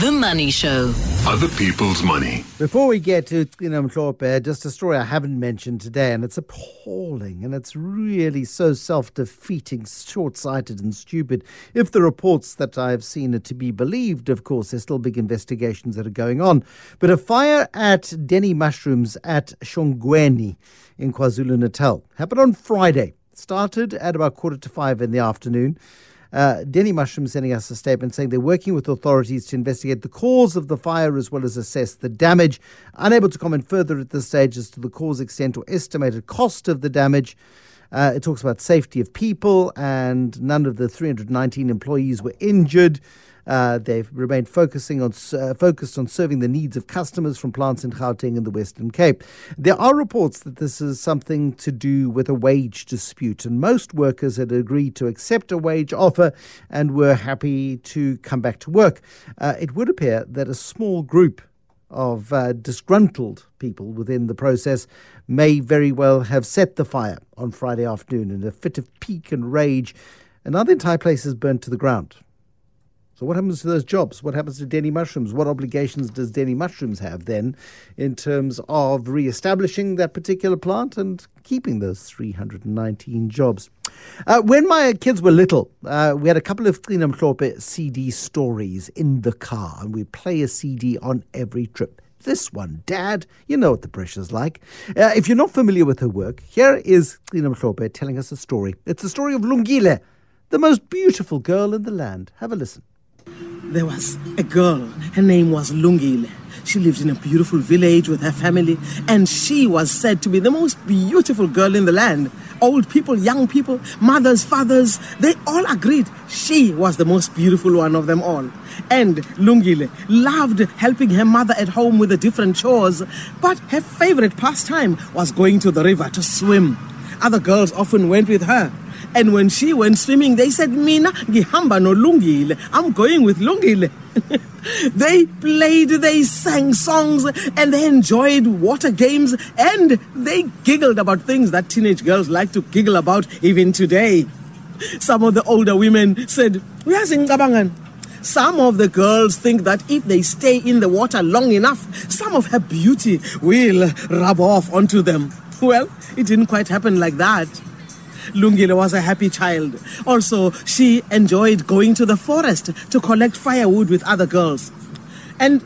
The Money Show. Other people's money. Before we get to Thina Mhlophe, just a story I haven't mentioned today, and it's appalling, and it's really so self-defeating, short-sighted and stupid. If the reports that I've seen are to be believed, of course, there's still big investigations that are going on. But a fire at Denny Mushrooms at Shongweni in KwaZulu-Natal happened on Friday. It started at about 5:15 in the afternoon. Denny Mushrooms sending us a statement saying they're working with authorities to investigate the cause of the fire as well as assess the damage. Unable to comment further at this stage as to the cause, extent, or estimated cost of the damage. It talks about safety of people, and none of the 319 employees were injured. They've remained focused on serving the needs of customers from plants in Gauteng and the Western Cape. There are reports that this is something to do with a wage dispute, and most workers had agreed to accept a wage offer and were happy to come back to work. It would appear that a small group of disgruntled people within the process may very well have set the fire on Friday afternoon in a fit of pique and rage, and now the entire place is burnt to the ground. So what happens to those jobs? What happens to Denny Mushrooms? What obligations does Denny Mushrooms have then in terms of re-establishing that particular plant and keeping those 319 jobs? When my kids were little, we had a couple of Thina Mhlophe CD stories in the car, and we'd play a CD on every trip. This one, Dad, you know what the pressure's like. If you're not familiar with her work, here is Thina Mhlophe telling us a story. It's the story of Lungile, the most beautiful girl in the land. Have a listen. There was a girl, her name was Lungile. She lived in a beautiful village with her family, and she was said to be the most beautiful girl in the land. Old people, young people, mothers, fathers, they all agreed she was the most beautiful one of them all. And Lungile loved helping her mother at home with the different chores, but her favorite pastime was going to the river to swim. Other girls often went with her. And when she went swimming, they said, Mina, ngihamba no Lungile. I'm going with Lungile. They played, they sang songs, and they enjoyed water games, and they giggled about things that teenage girls like to giggle about even today. Some of the older women said, uyazi ngicabangan. Some of the girls think that if they stay in the water long enough, some of her beauty will rub off onto them. Well, it didn't quite happen like that. Lungile was a happy child. Also, she enjoyed going to the forest to collect firewood with other girls. And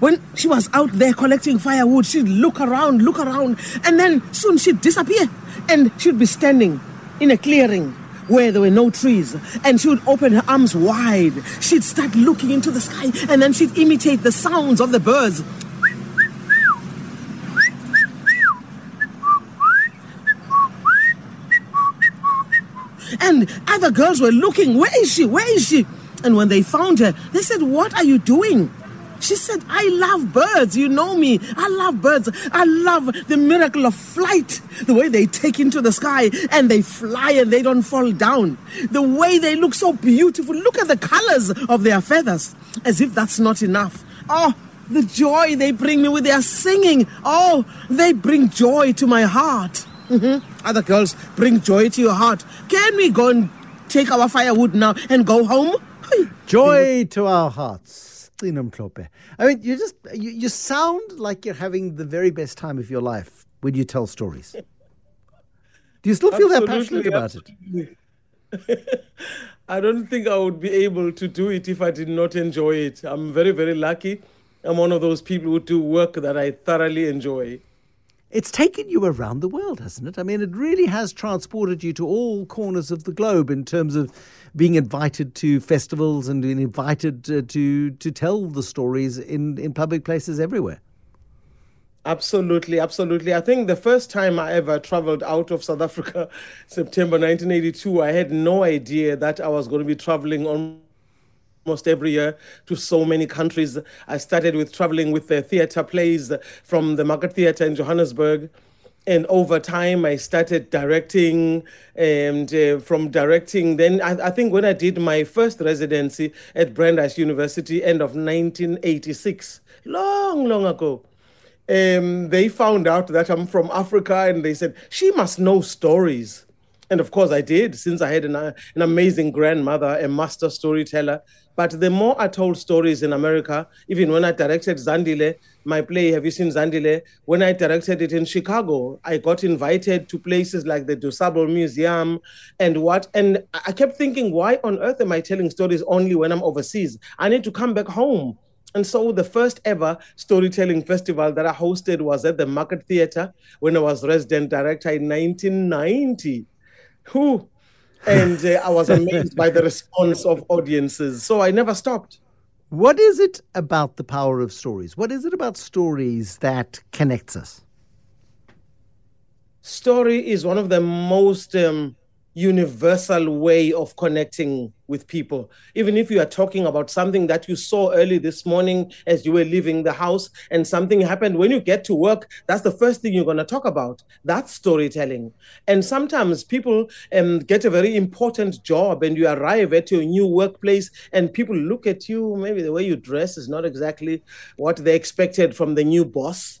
when she was out there collecting firewood, she'd look around, and then soon she'd disappear. And she'd be standing in a clearing where there were no trees, and she would open her arms wide. She'd start looking into the sky, and then she'd imitate the sounds of the birds. And other girls were looking, where is she? And when they found her, they said, what are you doing? She said, I love birds, you know me. I love birds. I love the miracle of flight, the way they take into the sky and they fly and they don't fall down. The way they look so beautiful. Look at the colors of their feathers, as if that's not enough. Oh, the joy they bring me with their singing. Oh, they bring joy to my heart. Mm-hmm. Other girls, bring joy to your heart. Can we go and take our firewood now and go home? Joy to our hearts. Thina Mhlophe. I mean, you sound like you're having the very best time of your life when you tell stories. Do you still feel that passionate about it? I don't think I would be able to do it if I did not enjoy it. I'm very, very lucky. I'm one of those people who do work that I thoroughly enjoy. It's taken you around the world, hasn't it? I mean, it really has transported you to all corners of the globe in terms of being invited to festivals and being invited to tell the stories in public places everywhere. Absolutely, absolutely. I think the first time I ever traveled out of South Africa, September 1982, I had no idea that I was going to be traveling on almost every year to so many countries. I started with traveling with the theatre plays from the Market Theater in Johannesburg. And over time, I started directing, and from directing, then I think when I did my first residency at Brandeis University, end of 1986, long ago, they found out that I'm from Africa, and they said, she must know stories. And of course I did, since I had an amazing grandmother, a master storyteller. But the more I told stories in America, even when I directed Zandile, my play, Have You Seen Zandile? When I directed it in Chicago, I got invited to places like the DuSable Museum and what. And I kept thinking, why on earth am I telling stories only when I'm overseas? I need to come back home. And so the first ever storytelling festival that I hosted was at the Market Theater when I was resident director in 1990. Whew. And I was amazed by the response of audiences. So I never stopped. What is it about the power of stories? What is it about stories that connects us? Story is one of the most universal way of connecting with people. Even if you are talking about something that you saw early this morning as you were leaving the house and something happened, when you get to work, that's the first thing you're going to talk about. That's storytelling. And sometimes people get a very important job and you arrive at your new workplace and people look at you, maybe the way you dress is not exactly what they expected from the new boss.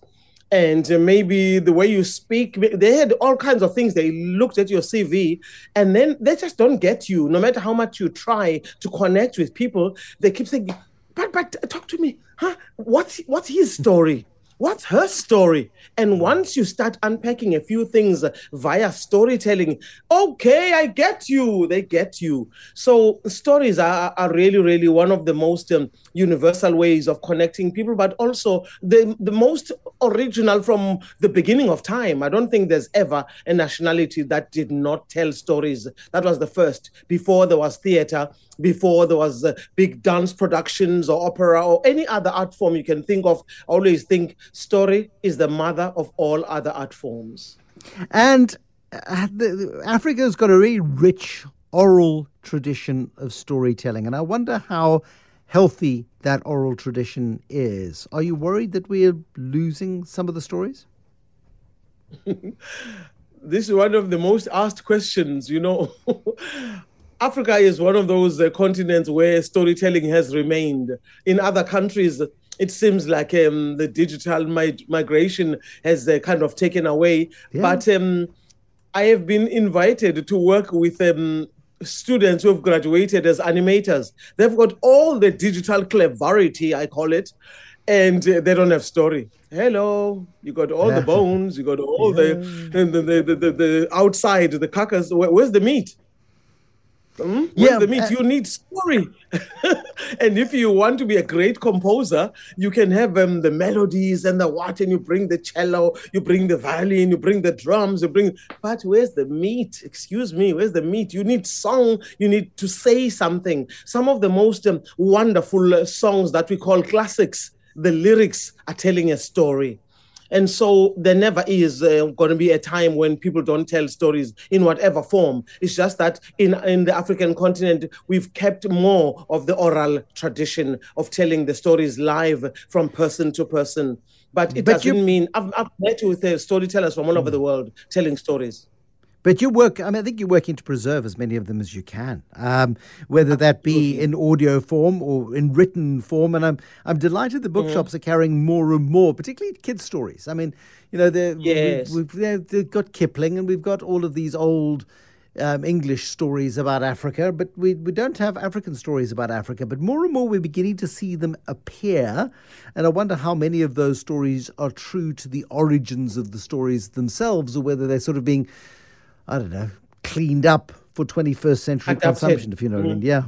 And maybe the way you speak, they had all kinds of things. They looked at your CV and then they just don't get you. No matter how much you try to connect with people, they keep saying, but talk to me. Huh? What's his story? What's her story? And once you start unpacking a few things via storytelling, okay, I get you, they get you. So stories are really, really one of the most universal ways of connecting people, but also the most original from the beginning of time. I don't think there's ever a nationality that did not tell stories. That was the first, before there was theater, before there was big dance productions or opera or any other art form you can think of. I always think story is the mother of all other art forms. And Africa's got a really rich oral tradition of storytelling. And I wonder how healthy that oral tradition is. Are you worried that we are losing some of the stories? This is one of the most asked questions, you know. Africa is one of those continents where storytelling has remained. In other countries, it seems like the digital migration has kind of taken away. Yeah. But I have been invited to work with students who have graduated as animators. They've got all the digital cleverity, I call it, and they don't have story. Hello, you got all the bones, you got all the outside, the carcass. Where's the meat? The meat, you need story. And if you want to be a great composer, you can have the melodies and the what, and you bring the cello, you bring the violin, you bring the drums, but where's the meat? Excuse me, where's the meat? You need song, you need to say something. Some of the most wonderful songs that we call classics, the lyrics are telling a story. And so there never is going to be a time when people don't tell stories in whatever form. It's just that in the African continent, we've kept more of the oral tradition of telling the stories live from person to person. But it doesn't mean... I've met with storytellers from all over the world telling stories. But you work, I think you're working to preserve as many of them as you can, whether that be in audio form or in written form. And I'm delighted the bookshops are carrying more and more, particularly kids' stories. I mean, you know, we've got Kipling and we've got all of these old English stories about Africa, but we don't have African stories about Africa. But more and more we're beginning to see them appear. And I wonder how many of those stories are true to the origins of the stories themselves or whether they're sort of being... I don't know, cleaned up for 21st century consumption, if you know what I mean, yeah.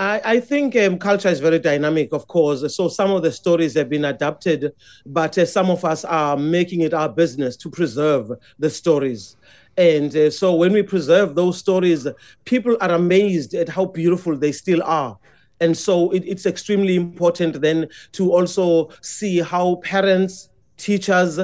I think culture is very dynamic, of course. So some of the stories have been adapted, but some of us are making it our business to preserve the stories. And so when we preserve those stories, people are amazed at how beautiful they still are. And so it's extremely important then to also see how parents, teachers,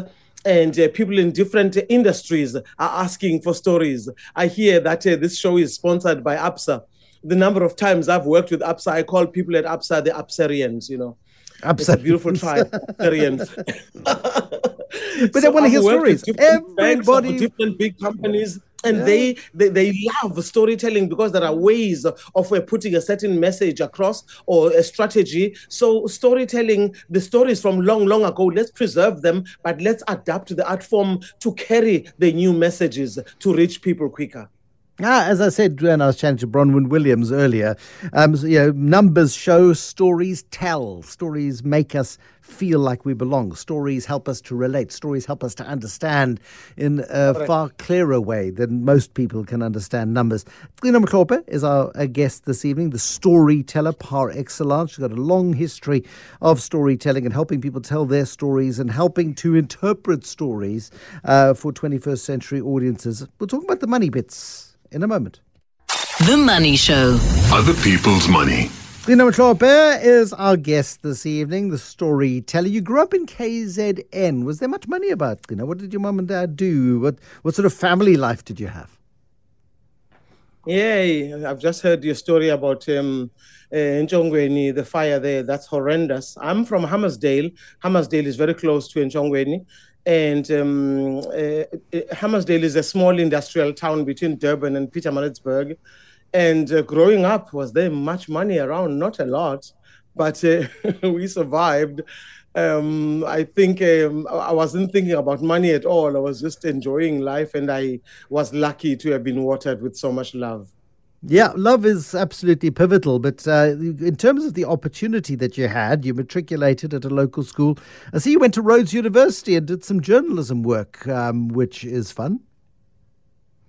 and people in different industries are asking for stories. I hear that this show is sponsored by APSA. The number of times I've worked with APSA, I call people at APSA the Apsarians, you know. APSA. It's a beautiful tribe, Apsarians. But so I want to hear stories. Everybody. Different big companies. And they love storytelling because there are ways of putting a certain message across or a strategy. So storytelling, the stories from long, long ago, let's preserve them, but let's adapt the art form to carry the new messages to reach people quicker. As I said when I was chatting to Bronwyn Williams earlier, numbers show, stories tell. Stories make us feel like we belong. Stories help us to relate. Stories help us to understand in a far clearer way than most people can understand numbers. Thina Mhlophe is our guest this evening, the storyteller par excellence. She's got a long history of storytelling and helping people tell their stories and helping to interpret stories for 21st century audiences. We'll talk about the money bits in a moment. The Money Show. Other people's money. Thina Mhlophe is our guest this evening, the storyteller. You grew up in KZN. Was there much money about? What did your mum and dad do? What sort of family life did you have? Yeah, I've just heard your story about Njongweni, the fire there. That's horrendous. I'm from Hammersdale. Hammersdale is very close to Njongweni. And Hammersdale is a small industrial town between Durban and Peter Maritzburg. And growing up, was there much money around? Not a lot, but we survived. I think I wasn't thinking about money at all. I was just enjoying life, and I was lucky to have been watered with so much love. Yeah, love is absolutely pivotal, but in terms of the opportunity that you had, you matriculated at a local school. I see you went to Rhodes University and did some journalism work, which is fun.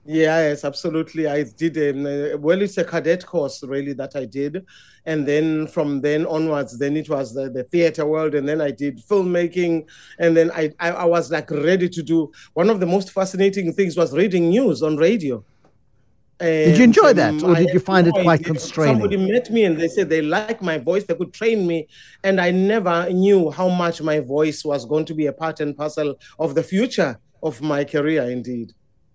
Yes, absolutely. I did. It's a cadet course, really, that I did. And then from then onwards, then it was the theater world. And then I did filmmaking. And then I was like ready to do. One of the most fascinating things was reading news on radio. And did you enjoy that, or did you find it quite constraining? Somebody met me and they said they liked my voice, they could train me, and I never knew how much my voice was going to be a part and parcel of the future of my career, indeed.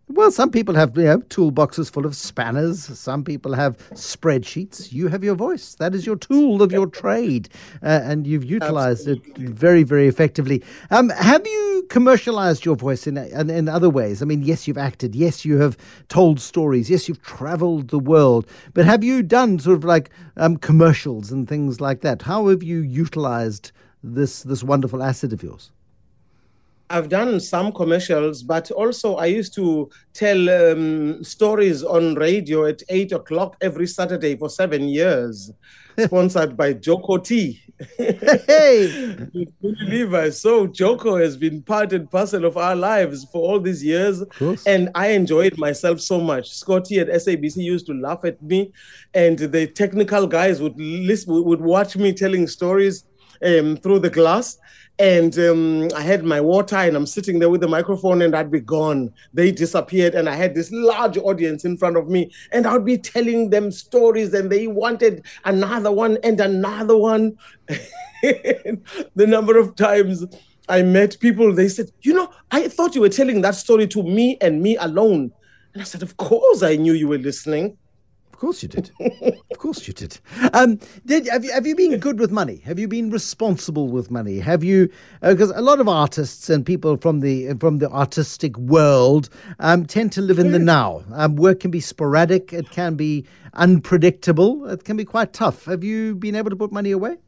Well, some people have toolboxes full of spanners. Some people have spreadsheets. You have your voice. That is your tool of your trade, and you've utilized it very, very effectively. Have you commercialized your voice in other ways? I mean, yes, you've acted. Yes, you have told stories. Yes, you've traveled the world. But have you done sort of like commercials and things like that? How have you utilized this wonderful asset of yours? I've done some commercials, but also I used to tell stories on radio at 8:00 every Saturday for 7 years, sponsored by Joko T. Hey! So Joko has been part and parcel of our lives for all these years, and I enjoyed myself so much. Scotty at SABC used to laugh at me, and the technical guys would watch me telling stories through the glass. And I had my water and I'm sitting there with the microphone and I'd be gone. They disappeared and I had this large audience in front of me and I'd be telling them stories and they wanted another one and another one. The number of times I met people, they said, I thought you were telling that story to me and me alone. And I said, of course I knew you were listening. Of course you did. Of course you did. Have you been good with money? Have you been responsible with money? Have you? Because a lot of artists and people from the artistic world tend to live in the now. Work can be sporadic. It can be unpredictable. It can be quite tough. Have you been able to put money away?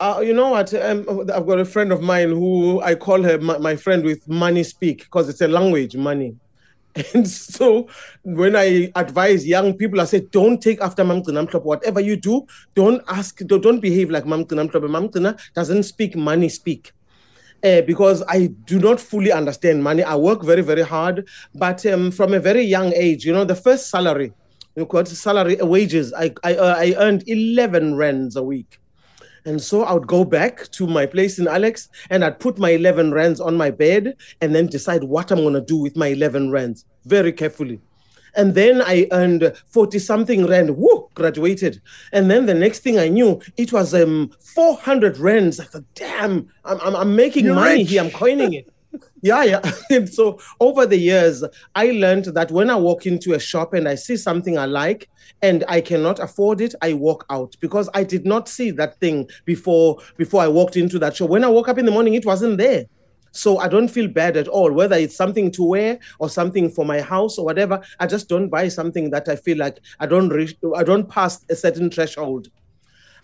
You know what? I've got a friend of mine who I call her my friend with money speak, because it's a language, money. And so when I advise young people, I say, don't take after Mamgcina Mhlophe. Whatever you do, don't behave like Mamgcina Mhlophe. Mamgcina doesn't speak money speak. Because I do not fully understand money. I work very, very hard. But from a very young age, the first salary, wages, I earned 11 rands a week. And so I would go back to my place in Alex and I'd put my 11 rands on my bed and then decide what I'm going to do with my 11 rands very carefully. And then I earned 40-something rand, graduated. And then the next thing I knew, it was 400 rands. I thought, damn, I'm making money here. I'm coining it. Yeah. And so over the years, I learned that when I walk into a shop and I see something I like and I cannot afford it, I walk out, because I did not see that thing before I walked into that shop. When I woke up in the morning, it wasn't there. So I don't feel bad at all, whether it's something to wear or something for my house or whatever. I just don't buy something that I feel like I don't pass a certain threshold.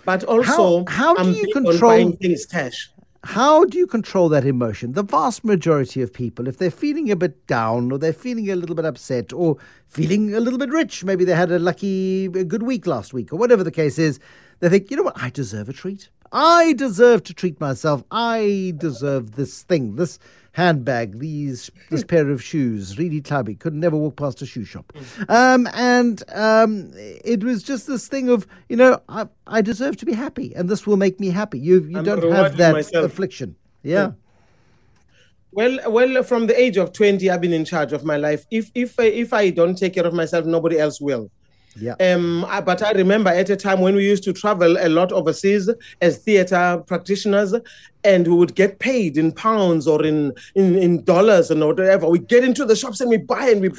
But also, how do you control buying things cash? How do you control that emotion? The vast majority of people, if they're feeling a bit down or they're feeling a little bit upset or feeling a little bit rich, maybe they had a good week last week or whatever the case is, they think, you know what, I deserve a treat. I deserve to treat myself. I deserve this thing, this handbag, this pair of shoes. Really clubby. Could never walk past a shoe shop. It was just this thing of, you know, I deserve to be happy, and this will make me happy. You don't have that affliction. Yeah. Well, from the age of 20, I've been in charge of my life. If I don't take care of myself, nobody else will. Yeah. But I remember at a time when we used to travel a lot overseas as theatre practitioners, and we would get paid in pounds or in dollars and whatever. We get into the shops and we buy. We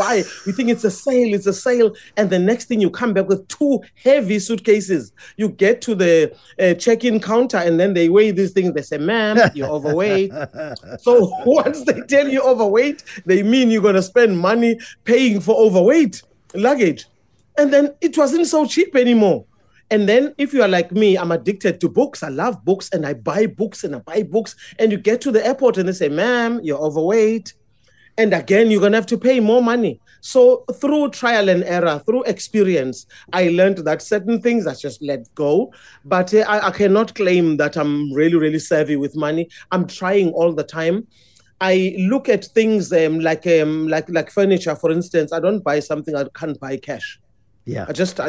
think it's a sale. And the next thing, you come back with two heavy suitcases. You get to the check-in counter and then they weigh these things. They say, ma'am, you're overweight. So once they tell you overweight, they mean you're going to spend money paying for overweight luggage. And then it wasn't so cheap anymore. And then if you are like me, I'm addicted to books. I love books and I buy books. And you get to the airport and they say, ma'am, you're overweight. And again, you're going to have to pay more money. So through trial and error, through experience, I learned that certain things I just let go. But I cannot claim that I'm really, really savvy with money. I'm trying all the time. I look at things like furniture, for instance. I don't buy something I can't buy cash. Yeah, I just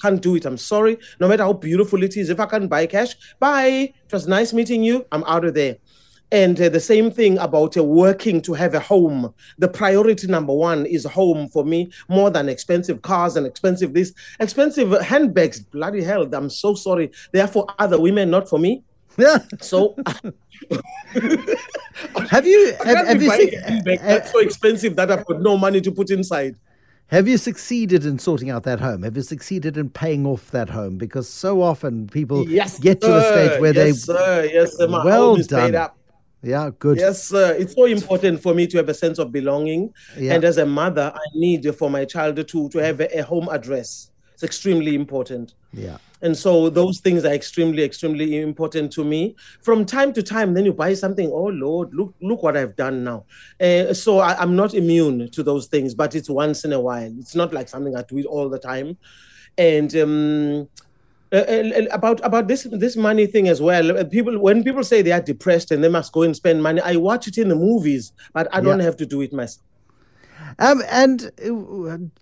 can't do it. I'm sorry. No matter how beautiful it is, if I can't buy cash, bye. It was nice meeting you. I'm out of there. And the same thing about working to have a home. The priority number one is home for me, more than expensive cars and expensive this, expensive handbags. Bloody hell! I'm so sorry. They are for other women, not for me. Yeah. So, have you seen a handbag that's so expensive that I've got no money to put inside? Have you succeeded in sorting out that home? Have you succeeded in paying off that home? Because so often people get to a stage where my home is paid up. Yeah, good. Yes, sir. It's so important for me to have a sense of belonging. Yeah. And as a mother, I need for my child to have a home address. It's extremely important. Yeah. And so those things are extremely, extremely important to me. From time to time, then you buy something. Oh, Lord, look what I've done now. So I'm not immune to those things, but it's once in a while. It's not like something I do it all the time. And about this money thing as well. When people say they are depressed and they must go and spend money, I watch it in the movies, but I don't have to do it myself. And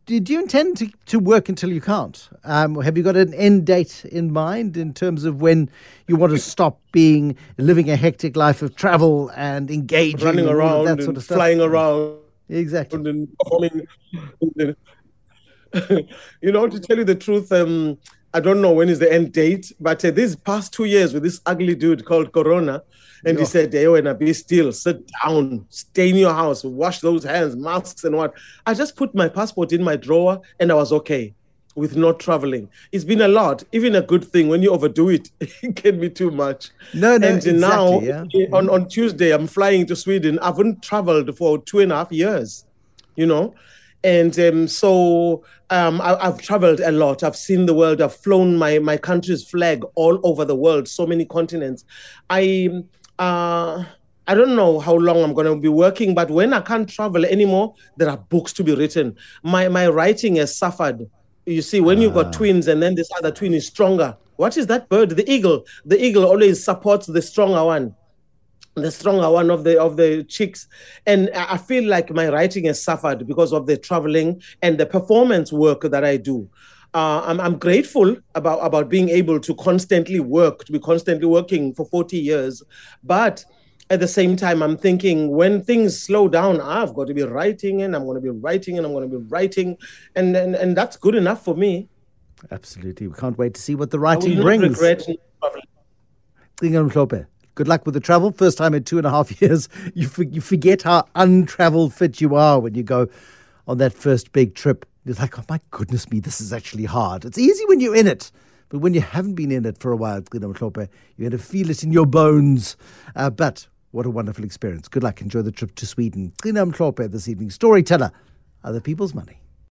did you intend to work until you can't? Have you got an end date in mind in terms of when you want to stop living a hectic life of travel and engaging, running around, that sort of stuff? Flying around, exactly. And performing. You know, to tell you the truth, I don't know when is the end date, but these past 2 years with this ugly dude called Corona. And he said, hey, when I be still, sit down, stay in your house, wash those hands, masks and what. I just put my passport in my drawer and I was okay with not traveling. It's been a lot. Even a good thing, when you overdo it, it can be too much. No, and exactly, now, on Tuesday, I'm flying to Sweden. I haven't traveled for 2.5 years, you know. And I've traveled a lot. I've seen the world. I've flown my country's flag all over the world, so many continents. I don't know how long I'm going to be working, but when I can't travel anymore, there are books to be written. My writing has suffered. You see, when you've got twins and then this other twin is stronger. What is that bird? The eagle. The eagle always supports the stronger one. The stronger one of the chicks. And I feel like my writing has suffered because of the traveling and the performance work that I do. I'm grateful about being able to constantly work, to be constantly working for 40 years. But at the same time, I'm thinking when things slow down, I've got to be writing and I'm going to be writing and I'm going to be writing. And that's good enough for me. Absolutely. We can't wait to see what the writing brings. I will not regret traveling. Thina Mhlophe, good luck with the travel. First time in 2.5 years. You forget how untraveled fit you are when you go on that first big trip. You're like, oh my goodness me, this is actually hard. It's easy when you're in it. But when you haven't been in it for a while, Thina Mhlophe, you're going to feel it in your bones. But what a wonderful experience. Good luck. Enjoy the trip to Sweden. Thina Mhlophe, this evening, storyteller, Other People's Money.